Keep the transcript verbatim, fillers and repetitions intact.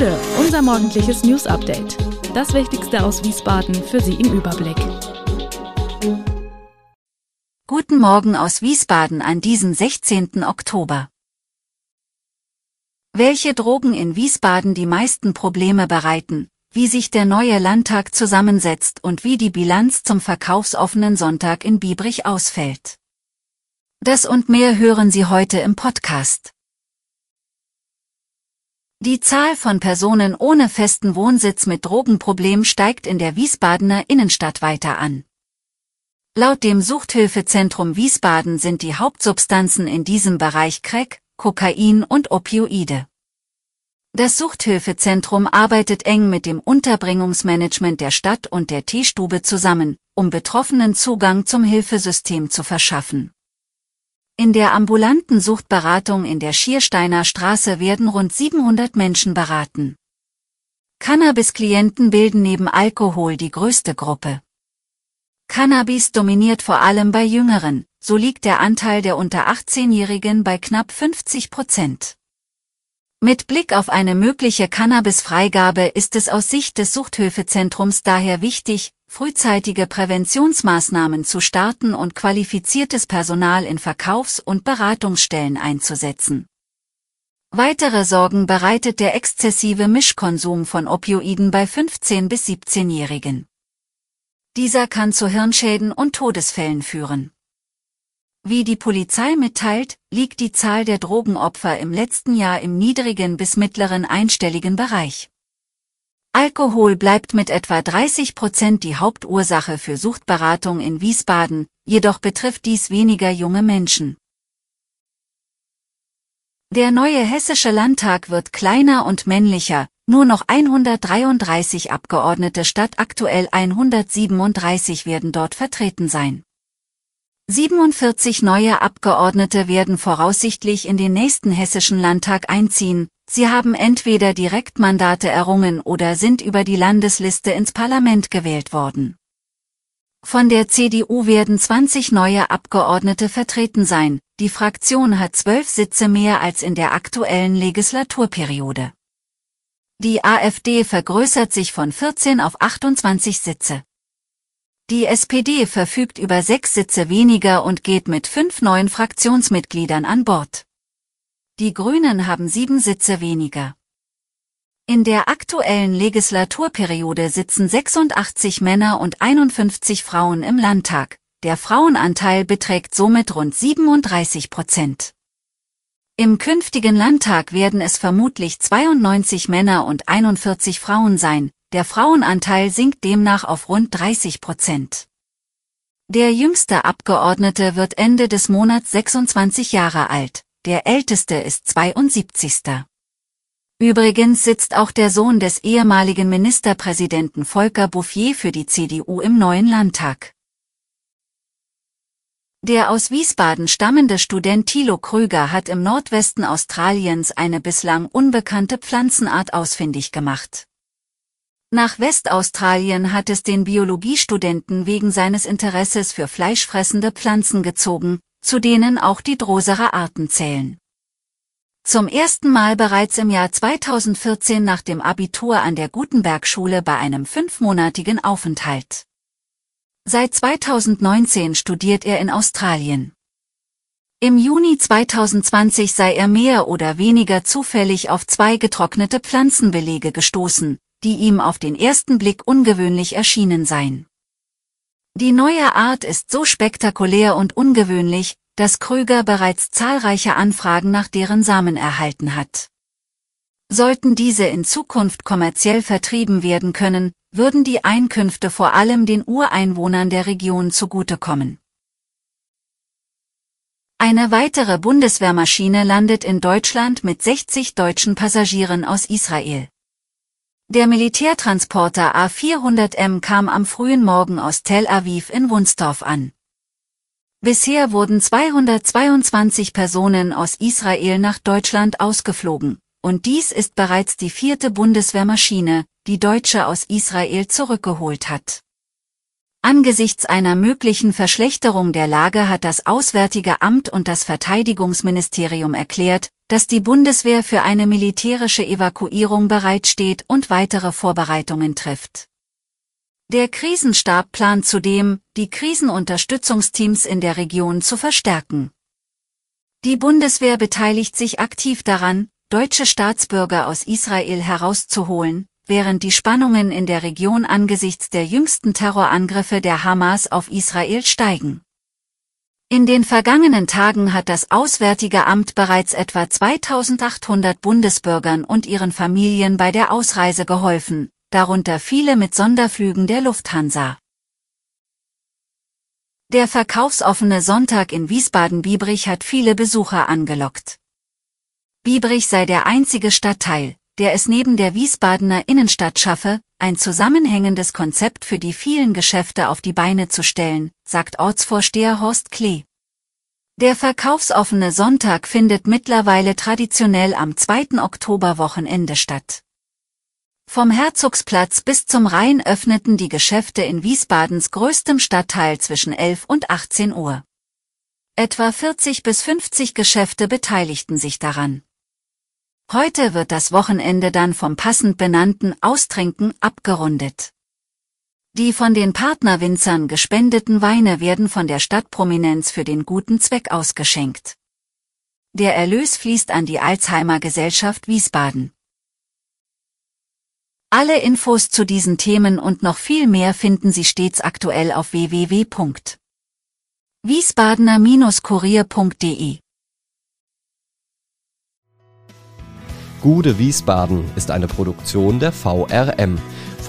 Bude, unser morgendliches News-Update. Das Wichtigste aus Wiesbaden für Sie im Überblick. Guten Morgen aus Wiesbaden an diesem sechzehnten Oktober. Welche Drogen in Wiesbaden die meisten Probleme bereiten, wie sich der neue Landtag zusammensetzt und wie die Bilanz zum verkaufsoffenen Sonntag in Biebrich ausfällt. Das und mehr hören Sie heute im Podcast. Die Zahl von Personen ohne festen Wohnsitz mit Drogenproblem steigt in der Wiesbadener Innenstadt weiter an. Laut dem Suchthilfezentrum Wiesbaden sind die Hauptsubstanzen in diesem Bereich Crack, Kokain und Opioide. Das Suchthilfezentrum arbeitet eng mit dem Unterbringungsmanagement der Stadt und der Teestube zusammen, um Betroffenen Zugang zum Hilfesystem zu verschaffen. In der ambulanten Suchtberatung in der Schiersteiner Straße werden rund siebenhundert Menschen beraten. Cannabis-Klienten bilden neben Alkohol die größte Gruppe. Cannabis dominiert vor allem bei Jüngeren, so liegt der Anteil der unter achtzehnjährigen bei knapp fünfzig Prozent. Mit Blick auf eine mögliche Cannabis-Freigabe ist es aus Sicht des Suchthilfezentrums daher wichtig, frühzeitige Präventionsmaßnahmen zu starten und qualifiziertes Personal in Verkaufs- und Beratungsstellen einzusetzen. Weitere Sorgen bereitet der exzessive Mischkonsum von Opioiden bei fünfzehn- bis siebzehnjährigen. Dieser kann zu Hirnschäden und Todesfällen führen. Wie die Polizei mitteilt, liegt die Zahl der Drogenopfer im letzten Jahr im niedrigen bis mittleren einstelligen Bereich. Alkohol bleibt mit etwa dreißig Prozent die Hauptursache für Suchtberatung in Wiesbaden, jedoch betrifft dies weniger junge Menschen. Der neue hessische Landtag wird kleiner und männlicher, nur noch hundertdreiunddreißig Abgeordnete statt aktuell hundertsiebenunddreißig werden dort vertreten sein. siebenundvierzig neue Abgeordnete werden voraussichtlich in den nächsten hessischen Landtag einziehen. Sie haben entweder Direktmandate errungen oder sind über die Landesliste ins Parlament gewählt worden. Von der C D U werden zwanzig neue Abgeordnete vertreten sein, die Fraktion hat zwölf Sitze mehr als in der aktuellen Legislaturperiode. Die AfD vergrößert sich von vierzehn auf achtundzwanzig Sitze. Die S P D verfügt über sechs Sitze weniger und geht mit fünf neuen Fraktionsmitgliedern an Bord. Die Grünen haben sieben Sitze weniger. In der aktuellen Legislaturperiode sitzen sechsundachtzig Männer und einundfünfzig Frauen im Landtag. Der Frauenanteil beträgt somit rund siebenunddreißig Prozent. Im künftigen Landtag werden es vermutlich zweiundneunzig Männer und einundvierzig Frauen sein. Der Frauenanteil sinkt demnach auf rund dreißig Prozent. Der jüngste Abgeordnete wird Ende des Monats sechsundzwanzig Jahre alt. Der älteste ist zweiundsiebzig. Übrigens sitzt auch der Sohn des ehemaligen Ministerpräsidenten Volker Bouffier für die C D U im neuen Landtag. Der aus Wiesbaden stammende Student Tilo Krüger hat im Nordwesten Australiens eine bislang unbekannte Pflanzenart ausfindig gemacht. Nach Westaustralien hat es den Biologiestudenten wegen seines Interesses für fleischfressende Pflanzen gezogen, zu denen auch die Drosera Arten zählen. Zum ersten Mal bereits im Jahr zweitausendvierzehn nach dem Abitur an der Gutenbergschule bei einem fünfmonatigen Aufenthalt. Seit zweitausendneunzehn studiert er in Australien. Im Juni zweitausendzwanzig sei er mehr oder weniger zufällig auf zwei getrocknete Pflanzenbelege gestoßen, die ihm auf den ersten Blick ungewöhnlich erschienen seien. Die neue Art ist so spektakulär und ungewöhnlich, dass Krüger bereits zahlreiche Anfragen nach deren Samen erhalten hat. Sollten diese in Zukunft kommerziell vertrieben werden können, würden die Einkünfte vor allem den Ureinwohnern der Region zugutekommen. Eine weitere Bundeswehrmaschine landet in Deutschland mit sechzig deutschen Passagieren aus Israel. Der Militärtransporter A vierhundert M kam am frühen Morgen aus Tel Aviv in Wunstorf an. Bisher wurden zweihundertzweiundzwanzig Personen aus Israel nach Deutschland ausgeflogen, und dies ist bereits die vierte Bundeswehrmaschine, die Deutsche aus Israel zurückgeholt hat. Angesichts einer möglichen Verschlechterung der Lage hat das Auswärtige Amt und das Verteidigungsministerium erklärt, dass die Bundeswehr für eine militärische Evakuierung bereitsteht und weitere Vorbereitungen trifft. Der Krisenstab plant zudem, die Krisenunterstützungsteams in der Region zu verstärken. Die Bundeswehr beteiligt sich aktiv daran, deutsche Staatsbürger aus Israel herauszuholen, während die Spannungen in der Region angesichts der jüngsten Terrorangriffe der Hamas auf Israel steigen. In den vergangenen Tagen hat das Auswärtige Amt bereits etwa zweitausendachthundert Bundesbürgern und ihren Familien bei der Ausreise geholfen, darunter viele mit Sonderflügen der Lufthansa. Der verkaufsoffene Sonntag in Wiesbaden-Biebrich hat viele Besucher angelockt. Biebrich sei der einzige Stadtteil, der es neben der Wiesbadener Innenstadt schaffe, ein zusammenhängendes Konzept für die vielen Geschäfte auf die Beine zu stellen, sagt Ortsvorsteher Horst Klee. Der verkaufsoffene Sonntag findet mittlerweile traditionell am zweiten Oktoberwochenende statt. Vom Herzogsplatz bis zum Rhein öffneten die Geschäfte in Wiesbadens größtem Stadtteil zwischen elf und achtzehn Uhr. Etwa vierzig bis fünfzig Geschäfte beteiligten sich daran. Heute wird das Wochenende dann vom passend benannten Austrinken abgerundet. Die von den Partnerwinzern gespendeten Weine werden von der Stadtprominenz für den guten Zweck ausgeschenkt. Der Erlös fließt an die Alzheimer-Gesellschaft Wiesbaden. Alle Infos zu diesen Themen und noch viel mehr finden Sie stets aktuell auf w w w punkt wiesbadener Bindestrich kurier punkt de. Gute Wiesbaden ist eine Produktion der V R M